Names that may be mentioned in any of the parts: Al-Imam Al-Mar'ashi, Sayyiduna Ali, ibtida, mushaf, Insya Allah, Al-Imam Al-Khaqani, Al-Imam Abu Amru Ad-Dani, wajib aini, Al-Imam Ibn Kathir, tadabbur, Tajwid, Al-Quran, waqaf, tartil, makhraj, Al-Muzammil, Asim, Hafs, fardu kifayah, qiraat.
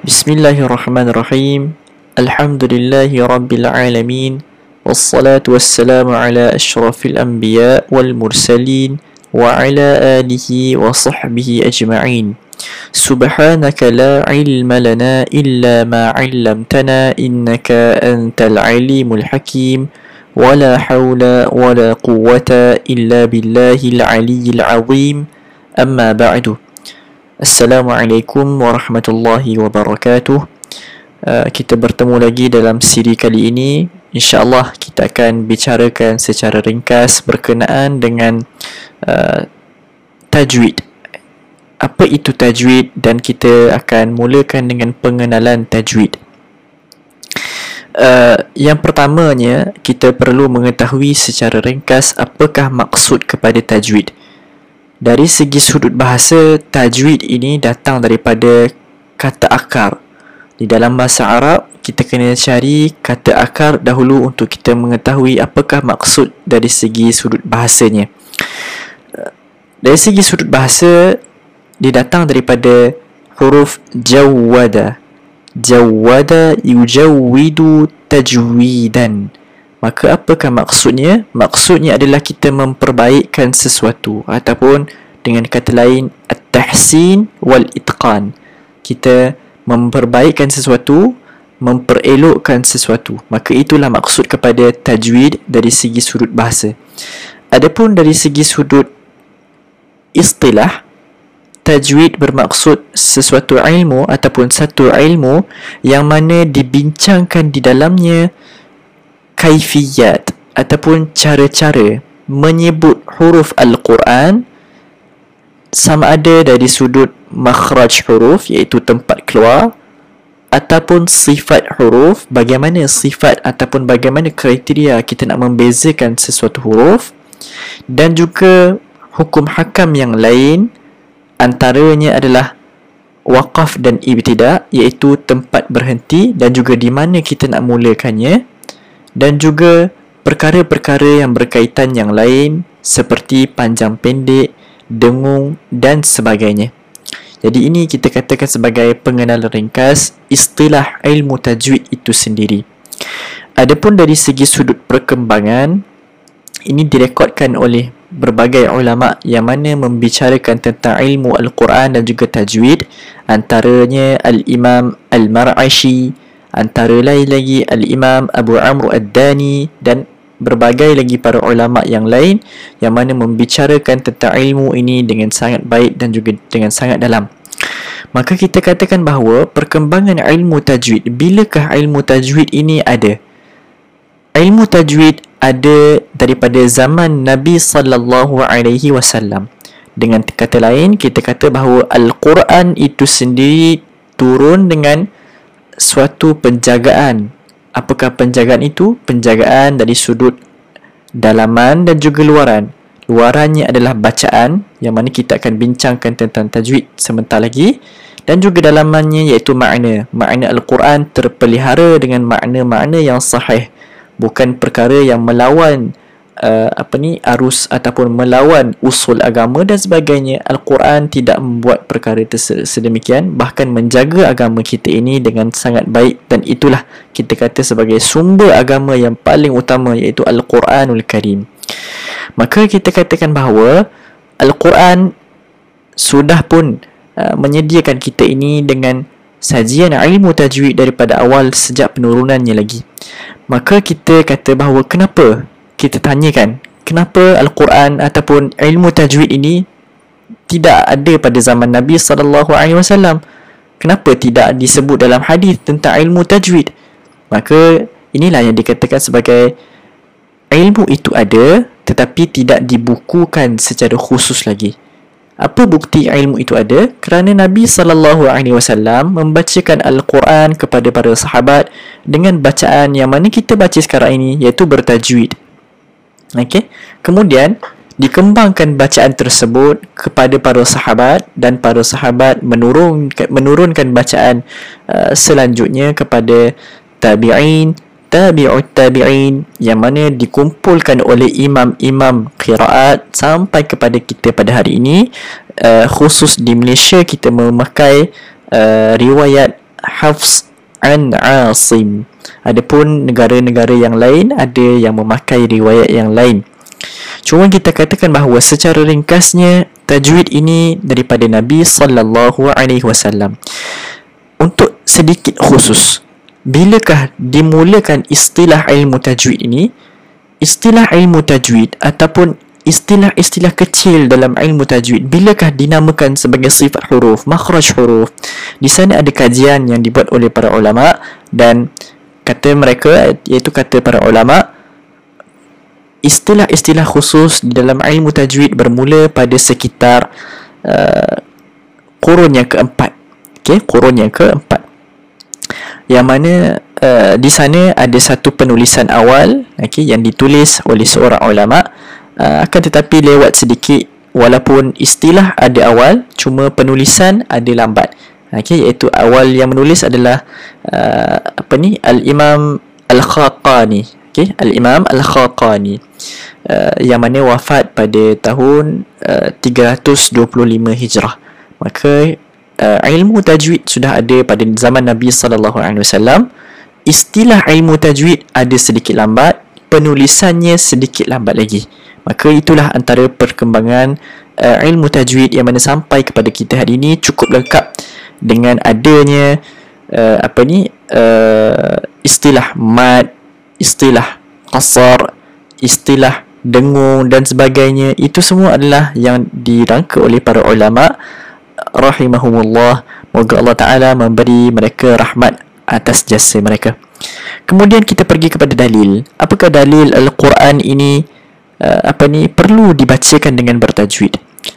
Bismillahirrahmanirrahim. Alhamdulillahi Rabbil Alamin. Wassalatu wassalamu ala ashrafil anbiya wal mursalin wa ala alihi wa sahbihi ajma'in. Subhanaka la ilma lana illa ma 'allamtana innaka antal alimul hakim. Wa la hawla wa la quwwata illa billahil aliyyil azim. Amma ba'du. Assalamualaikum warahmatullahi wabarakatuh. Kita bertemu lagi dalam siri kali ini. InsyaAllah kita akan bicarakan secara ringkas berkenaan dengan tajwid. Apa itu tajwid? Dan kita akan mulakan dengan pengenalan tajwid. Yang pertamanya, kita perlu mengetahui secara ringkas apakah maksud kepada tajwid. Dari segi sudut bahasa, tajwid ini datang daripada kata akar. Di dalam bahasa Arab, kita kena cari kata akar dahulu untuk kita mengetahui apakah maksud dari segi sudut bahasanya. Dari segi sudut bahasa, dia datang daripada huruf jawwada. Jawwada yujawwidu tajwidan. Maka apakah maksudnya? Maksudnya adalah kita memperbaikkan sesuatu, ataupun dengan kata lain at-tahsin wal-itqan. Kita memperbaikkan sesuatu, memperelokkan sesuatu. Maka itulah maksud kepada tajwid dari segi sudut bahasa. Adapun dari segi sudut istilah, tajwid bermaksud sesuatu ilmu ataupun satu ilmu yang mana dibincangkan di dalamnya kaifiyat ataupun cara-cara menyebut huruf Al-Quran, sama ada dari sudut makhraj huruf, iaitu tempat keluar, ataupun sifat huruf, bagaimana sifat ataupun bagaimana kriteria kita nak membezakan sesuatu huruf, dan juga hukum hakam yang lain, antaranya adalah waqaf dan ibtida, iaitu tempat berhenti dan juga di mana kita nak mulakannya, dan juga perkara-perkara yang berkaitan yang lain seperti panjang pendek, dengung dan sebagainya. Jadi ini kita katakan sebagai pengenalan ringkas istilah ilmu tajwid itu sendiri. Adapun dari segi sudut perkembangan, ini direkodkan oleh berbagai ulama yang mana membicarakan tentang ilmu Al-Quran dan juga tajwid, antaranya Al-Imam Al-Mar'ashi, antara lain lagi Al-Imam Abu Amru Ad-Dani dan berbagai lagi para ulama yang lain yang mana membicarakan tentang ilmu ini dengan sangat baik dan juga dengan sangat dalam. Maka kita katakan bahawa perkembangan ilmu tajwid, bilakah ilmu tajwid ini ada? Ilmu tajwid ada daripada zaman Nabi SAW. Dengan kata lain, kita kata bahawa Al-Quran itu sendiri turun dengan suatu penjagaan. Apakah penjagaan itu? Penjagaan dari sudut dalaman dan juga luaran. Luarannya adalah bacaan, yang mana kita akan bincangkan tentang tajwid sebentar lagi, dan juga dalamannya iaitu makna. Makna Al-Quran terpelihara dengan makna-makna yang sahih, bukan perkara yang melawan arus ataupun melawan usul agama dan sebagainya. Al-Quran tidak membuat perkara sedemikian, bahkan menjaga agama kita ini dengan sangat baik, dan itulah kita kata sebagai sumber agama yang paling utama, iaitu Al-Quranul Karim. Maka kita katakan bahawa Al-Quran sudah pun menyediakan kita ini dengan sajian ilmu tajwid daripada awal sejak penurunannya lagi. Maka kita kata bahawa kenapa? Kita tanyakan, kenapa Al-Quran ataupun ilmu tajwid ini tidak ada pada zaman Nabi SAW? Kenapa tidak disebut dalam hadis tentang ilmu tajwid? Maka inilah yang dikatakan sebagai ilmu itu ada tetapi tidak dibukukan secara khusus lagi. Apa bukti ilmu itu ada? Kerana Nabi SAW membacakan Al-Quran kepada para sahabat dengan bacaan yang mana kita baca sekarang ini, iaitu bertajwid. Okay. Kemudian dikembangkan bacaan tersebut kepada para sahabat, dan para sahabat menurunkan bacaan selanjutnya kepada tabi'in, tabi'ut tabi'in, yang mana dikumpulkan oleh imam-imam qiraat sampai kepada kita pada hari ini. Khusus di Malaysia, kita memakai riwayat Hafs an Asim. Adapun negara-negara yang lain ada yang memakai riwayat yang lain. Cuma kita katakan bahawa secara ringkasnya tajwid ini daripada Nabi sallallahu alaihi wasallam. Untuk sedikit khusus, bilakah dimulakan istilah ilmu tajwid ini? Istilah ilmu tajwid ataupun istilah-istilah kecil dalam ilmu tajwid, bilakah dinamakan sebagai sifat huruf, makhraj huruf? Di sana ada kajian yang dibuat oleh para ulama, dan kata mereka, iaitu kata para ulama, istilah-istilah khusus di dalam ilmu tajwid bermula pada sekitar kurun yang keempat. Okay, kurun yang keempat, yang mana di sana ada satu penulisan awal, okay, yang ditulis oleh seorang ulama. Akan tetapi lewat sedikit, walaupun istilah ada awal, cuma penulisan ada lambat. Okay, iaitu awal yang menulis adalah Al-Imam Al-Khaqani. Okay, Al-Imam Al-Khaqani, yang mana wafat pada tahun 325 Hijrah. Maka ilmu tajwid sudah ada pada zaman Nabi SAW. Istilah ilmu tajwid ada sedikit lambat, penulisannya sedikit lambat lagi. Maka itulah antara perkembangan ilmu tajwid yang mana sampai kepada kita hari ini cukup lengkap dengan adanya istilah mad, istilah qasar, istilah dengung dan sebagainya. Itu semua adalah yang dirangka oleh para ulama rahimahumullah. Moga Allah Ta'ala memberi mereka rahmat atas jasa mereka. Kemudian kita pergi kepada dalil. Apakah dalil Al-Quran ini perlu dibacakan dengan bertajwid?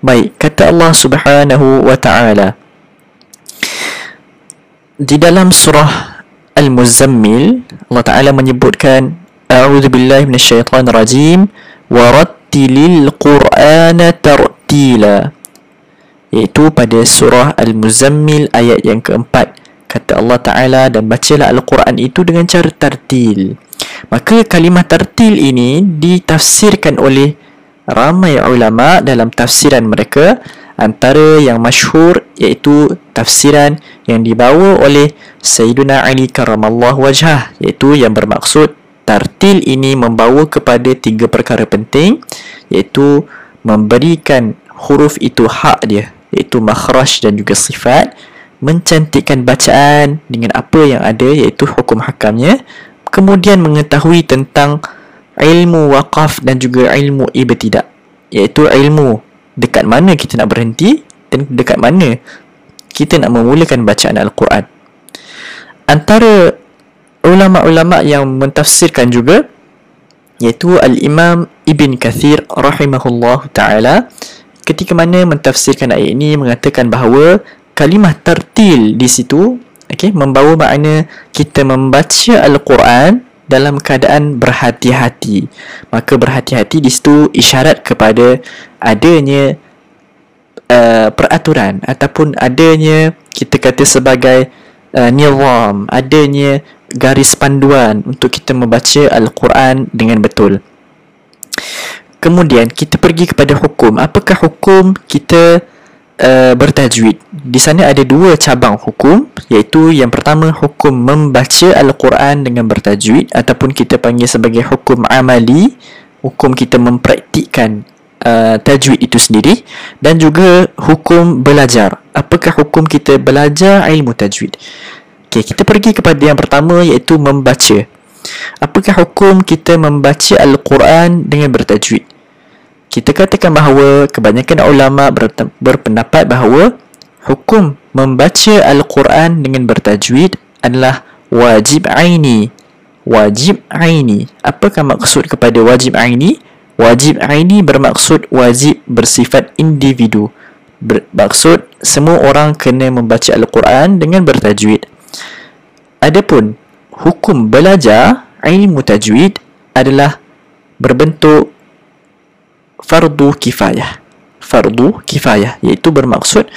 Baik, kata Allah Subhanahu wa Ta'ala di dalam surah Al-Muzammil, Allah Ta'ala menyebutkan, A'udhu billahi minasyaitan rajim, warattilil Qur'ana tartila. Iaitu pada surah Al-Muzammil ayat yang keempat. Kata Allah Ta'ala, dan bacalah Al-Quran itu dengan cara tartil. Maka kalimah tartil ini ditafsirkan oleh ramai ulama dalam tafsiran mereka. Antara yang masyhur iaitu tafsiran yang dibawa oleh Sayyiduna Ali karamallahu wajhah, iaitu yang bermaksud tartil ini membawa kepada tiga perkara penting, iaitu memberikan huruf itu hak dia, iaitu makhraj dan juga sifat, mencantikkan bacaan dengan apa yang ada, iaitu hukum hakamnya, kemudian mengetahui tentang ilmu waqaf dan juga ilmu ibtida, iaitu ilmu dekat mana kita nak berhenti dan dekat mana kita nak memulakan bacaan Al-Quran. Antara ulama-ulama yang mentafsirkan juga iaitu Al-Imam Ibn Kathir rahimahullah ta'ala, ketika mana mentafsirkan ayat ini mengatakan bahawa kalimah tartil di situ, okay, membawa makna kita membaca Al-Quran dalam keadaan berhati-hati. Maka berhati-hati di situ isyarat kepada adanya peraturan, ataupun adanya, kita kata sebagai nizam, adanya garis panduan untuk kita membaca Al-Quran dengan betul. Kemudian kita pergi kepada hukum. Apakah hukum kita bertajwid? Di sana ada dua cabang hukum, iaitu yang pertama hukum membaca Al-Quran dengan bertajwid, ataupun kita panggil sebagai hukum amali, hukum kita mempraktikkan tajwid itu sendiri, dan juga hukum belajar, apakah hukum kita belajar ilmu tajwid. Okay, kita pergi kepada yang pertama iaitu membaca. Apakah hukum kita membaca Al-Quran dengan bertajwid? Kita katakan bahawa kebanyakan ulama berpendapat bahawa hukum membaca Al-Quran dengan bertajwid adalah wajib aini. Wajib aini. Apakah maksud kepada wajib aini? Wajib aini bermaksud wajib bersifat individu. Bermaksud semua orang kena membaca Al-Quran dengan bertajwid. Adapun hukum belajar ilmu tajwid adalah berbentuk fardu kifayah. Fardu kifayah, iaitu bermaksud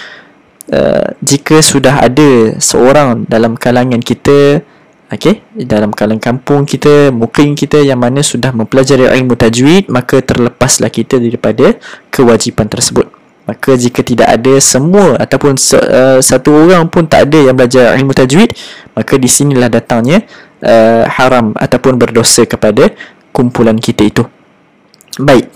jika sudah ada seorang dalam kalangan kita, okay, dalam kalangan kampung kita, mungkin kita yang mana sudah mempelajari ilmu tajwid, maka terlepaslah kita daripada kewajipan tersebut. Maka jika tidak ada semua ataupun satu orang pun tak ada yang belajar ilmu tajwid, maka di sinilah datangnya haram ataupun berdosa kepada kumpulan kita itu. Baik,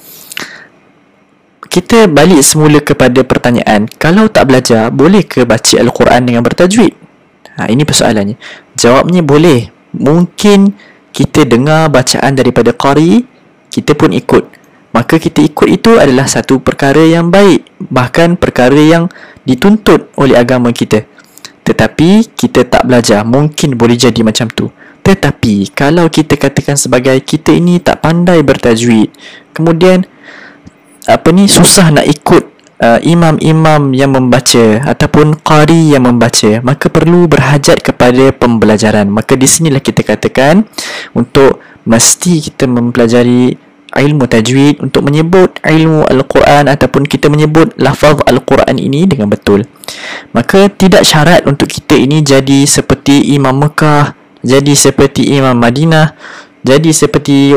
kita balik semula kepada pertanyaan, kalau tak belajar, boleh ke baca Al-Quran dengan bertajwid? Ini persoalannya. Jawabnya boleh. Mungkin kita dengar bacaan daripada qari, kita pun ikut. Maka kita ikut itu adalah satu perkara yang baik, bahkan perkara yang dituntut oleh agama kita. Tetapi kita tak belajar, mungkin boleh jadi macam tu. Tetapi kalau kita katakan sebagai kita ini tak pandai bertajwid, kemudian susah nak ikut imam-imam yang membaca ataupun qari yang membaca, maka perlu berhajat kepada pembelajaran. Maka di sinilah kita katakan untuk mesti kita mempelajari ilmu tajwid untuk menyebut ilmu Al-Quran ataupun kita menyebut lafaz Al-Quran ini dengan betul. Maka tidak syarat untuk kita ini jadi seperti Imam Mekah, jadi seperti Imam Madinah, jadi seperti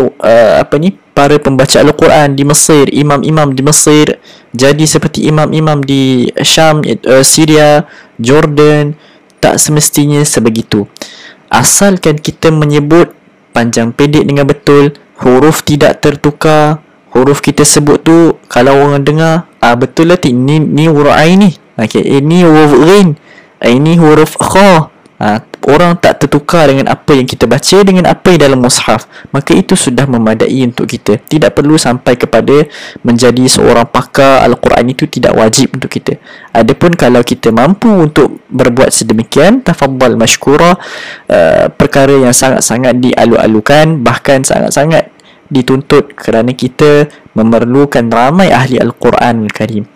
para pembaca Al-Quran di Mesir, imam-imam di Mesir, jadi seperti imam-imam di Syam, Syria, Jordan. Tak semestinya sebegitu. Asalkan kita menyebut panjang pendek dengan betul, huruf tidak tertukar, huruf kita sebut tu kalau orang dengar, betul lah, ni huruf Ain ni, okay, ini huruf Ghin, ini huruf Kha. Orang tak tertukar dengan apa yang kita baca dengan apa yang dalam mushaf, maka itu sudah memadai untuk kita. Tidak perlu sampai kepada menjadi seorang pakar Al-Quran, itu tidak wajib untuk kita. Adapun kalau kita mampu untuk berbuat sedemikian, tafaddal mashkura, perkara yang sangat-sangat dialu-alukan, bahkan sangat-sangat dituntut kerana kita memerlukan ramai ahli Al-Quran Al-Karim.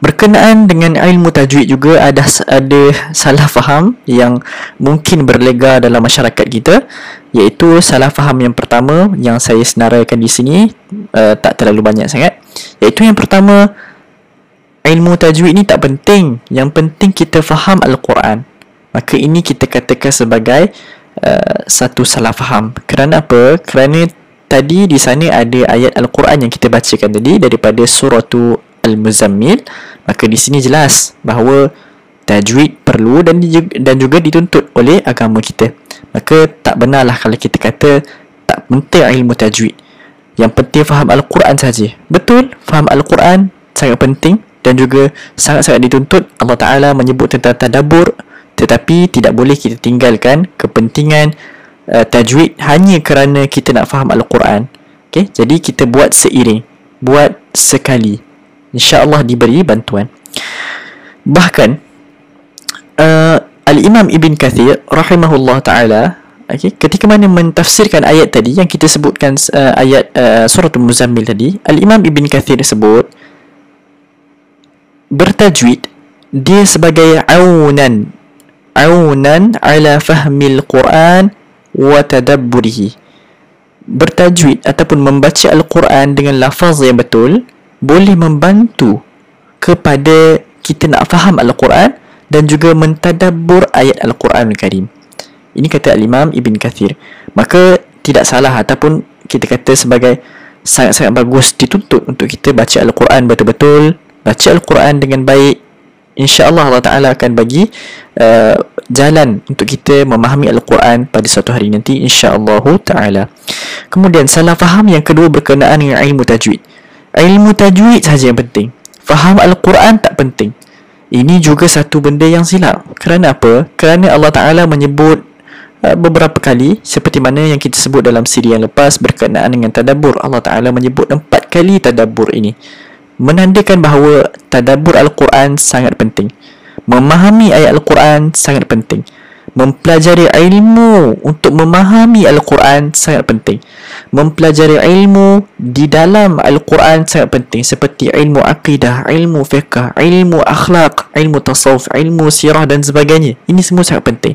Berkenaan dengan ilmu tajwid juga ada salah faham yang mungkin berlegar dalam masyarakat kita, iaitu salah faham yang pertama yang saya senaraikan di sini, tak terlalu banyak sangat, iaitu yang pertama, ilmu tajwid ni tak penting, yang penting kita faham Al-Quran. Maka ini kita katakan sebagai satu salah faham. Kerana apa? Kerana tadi di sana ada ayat Al-Quran yang kita bacakan tadi daripada surah tu Al-Muzammil, maka di sini jelas bahawa tajwid perlu dan juga dituntut oleh agama kita. Maka tak benarlah kalau kita kata tak penting ilmu tajwid, yang penting faham Al-Quran saja. Betul, faham Al-Quran sangat penting dan juga sangat-sangat dituntut. Allah Ta'ala menyebut tentang tadabbur, tetapi tidak boleh kita tinggalkan kepentingan tajwid hanya kerana kita nak faham Al-Quran. Okay? Jadi kita buat seiring, buat sekali, InsyaAllah diberi bantuan. Bahkan Al-Imam Ibn Kathir rahimahullah ta'ala, okay, ketika mana mentafsirkan ayat tadi yang kita sebutkan, ayat surah Al-Muzammil tadi, Al-Imam Ibn Kathir sebut bertajwid dia sebagai awnan, awnan ala fahmil Quran wa tadabburihi. Bertajwid ataupun membaca Al-Quran dengan lafaz yang betul boleh membantu kepada kita nak faham Al-Quran dan juga mentadabbur ayat Al-Quran Al-Karim. Ini kata Al-Imam Ibn Kathir. Maka tidak salah ataupun kita kata sebagai sangat-sangat bagus, dituntut untuk kita baca Al-Quran betul-betul, baca Al-Quran dengan baik. InsyaAllah Allah Ta'ala akan bagi jalan untuk kita memahami Al-Quran pada suatu hari nanti, InsyaAllah Ta'ala. Kemudian salah faham yang kedua berkenaan dengan ilmu tajwid. Ilmu tajwid saja yang penting, faham Al-Quran tak penting. Ini juga satu benda yang silap. Kerana apa? Kerana Allah Ta'ala menyebut beberapa kali, seperti mana yang kita sebut dalam siri yang lepas berkenaan dengan tadabbur, Allah Ta'ala menyebut 4 kali tadabbur ini, menandakan bahawa tadabbur Al-Quran sangat penting, memahami ayat Al-Quran sangat penting, mempelajari ilmu untuk memahami Al-Quran sangat penting, mempelajari ilmu di dalam Al-Quran sangat penting, seperti ilmu akidah, ilmu fiqh, ilmu akhlak, ilmu tasawuf, ilmu sirah dan sebagainya. Ini semua sangat penting.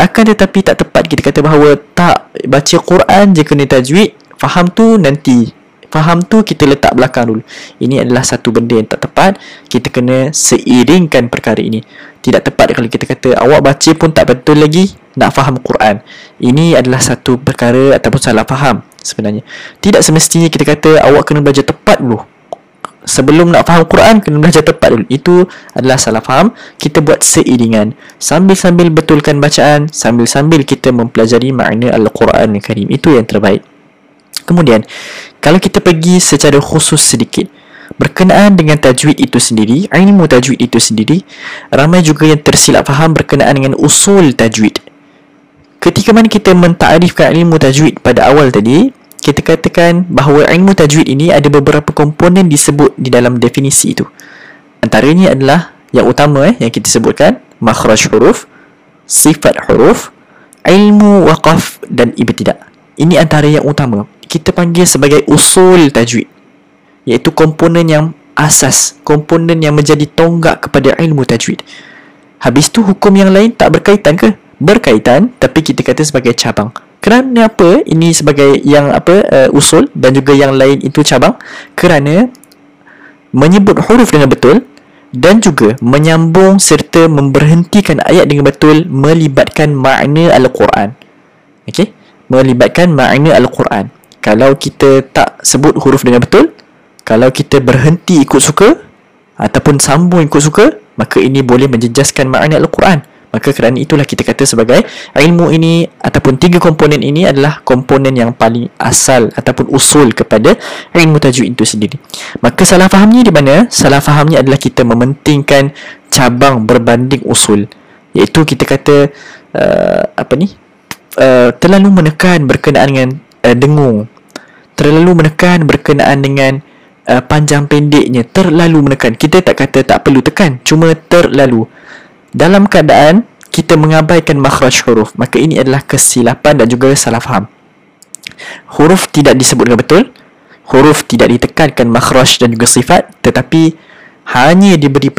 Akan tetapi tak tepat kita kata bahawa tak baca Quran je kena tajwid, faham tu nanti, faham tu kita letak belakang dulu. Ini adalah satu benda yang tak tepat. Kita kena seiringkan perkara ini. Tidak tepat kalau kita kata awak baca pun tak betul lagi nak faham Quran. Ini adalah satu perkara ataupun salah faham sebenarnya. Tidak semestinya kita kata awak kena belajar tepat dulu, sebelum nak faham Quran kena belajar tepat dulu. Itu adalah salah faham. Kita buat seiringan, sambil-sambil betulkan bacaan, sambil-sambil kita mempelajari makna Al-Quran Al-Karim. Itu yang terbaik. Kemudian, kalau kita pergi secara khusus sedikit berkenaan dengan tajwid itu sendiri, ilmu tajwid itu sendiri, ramai juga yang tersilap faham berkenaan dengan usul tajwid. Ketika mana kita mentakrifkan ilmu tajwid pada awal tadi, kita katakan bahawa ilmu tajwid ini ada beberapa komponen disebut di dalam definisi itu. Antaranya adalah yang utama yang kita sebutkan, makhraj huruf, sifat huruf, ilmu waqaf dan ibtida. Ini antara yang utama. Kita panggil sebagai usul tajwid, iaitu komponen yang asas, komponen yang menjadi tonggak kepada ilmu tajwid. Habis tu hukum yang lain tak berkaitan ke? Berkaitan, tapi kita kata sebagai cabang. Kerana apa? Ini sebagai yang apa, usul, dan juga yang lain itu cabang. Kerana menyebut huruf dengan betul dan juga menyambung serta memberhentikan ayat dengan betul, melibatkan makna Al-Quran. Okey, melibatkan makna Al-Quran. Kalau kita tak sebut huruf dengan betul, kalau kita berhenti ikut suka ataupun sambung ikut suka, maka ini boleh menjejaskan makna Al-Quran. Maka kerana itulah kita kata sebagai ilmu ini ataupun tiga komponen ini adalah komponen yang paling asal ataupun usul kepada ilmu tajwid itu sendiri. Maka salah fahamnya di mana? Salah fahamnya adalah kita mementingkan cabang berbanding usul, iaitu kita kata terlalu menekan berkenaan dengan dengung, terlalu menekan berkenaan dengan panjang pendeknya, terlalu menekan. Kita tak kata tak perlu tekan, cuma terlalu. Dalam keadaan kita mengabaikan makhraj huruf, maka ini adalah kesilapan dan juga salah faham. Huruf tidak disebut dengan betul, huruf tidak ditekankan makhraj dan juga sifat, tetapi hanya diberi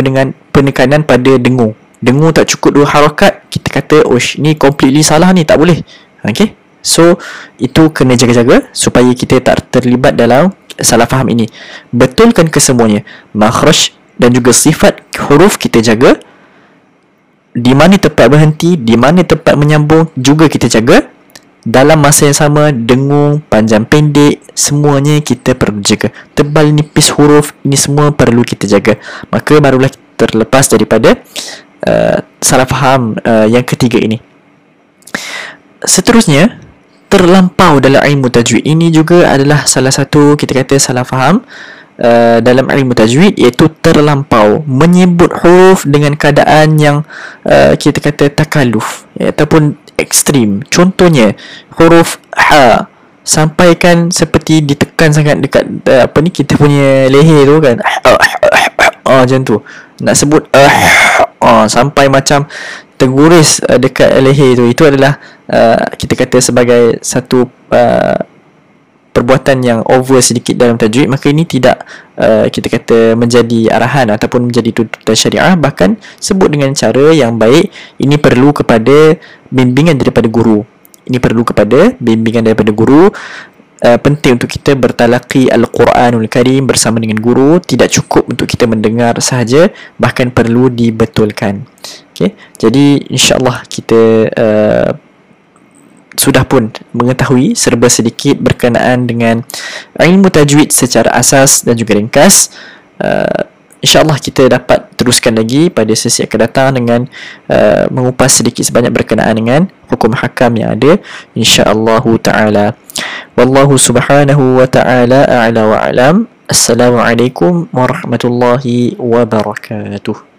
penekanan pada dengung. Dengung tak cukup dua harakat, kita kata ni completely salah ni, tak boleh. Okay? So itu kena jaga-jaga supaya kita tak terlibat dalam salah faham ini. Betulkan kesemuanya, makhraj dan juga sifat huruf kita jaga, di mana tempat berhenti, di mana tempat menyambung juga kita jaga. Dalam masa yang sama, dengung, panjang pendek, semuanya kita perlu jaga. Tebal nipis huruf, ini semua perlu kita jaga. Maka barulah terlepas daripada salah faham yang ketiga ini. Seterusnya, terlampau dalam ilmu tajwid. Ini juga adalah salah satu kita kata salah faham dalam ilmu tajwid, iaitu terlampau menyebut huruf dengan keadaan yang kita kata takalluf ataupun ekstrim. Contohnya huruf ha, sampaikan seperti ditekan sangat dekat kita punya leher tu kan, macam tu nak sebut sampai macam terguris dekat leher tu. Itu adalah kita kata sebagai satu perbuatan yang over sedikit dalam tajwid. Maka ini tidak kita kata menjadi arahan ataupun menjadi tuntutan syariah. Bahkan sebut dengan cara yang baik. Ini perlu kepada bimbingan daripada guru. Penting untuk kita bertalaqi Al-Quranul Karim bersama dengan guru. Tidak cukup untuk kita mendengar sahaja, bahkan perlu dibetulkan. Okay? Jadi insyaAllah kita sudah pun mengetahui serba sedikit berkenaan dengan ilmu tajwid secara asas dan juga ringkas. InsyaAllah kita dapat teruskan lagi pada sesi akan datang dengan mengupas sedikit sebanyak berkenaan dengan hukum hakam yang ada, insyaAllah ta'ala. Wallahu subhanahu wa ta'ala a'la wa alam. Assalamualaikum warahmatullahi wabarakatuh.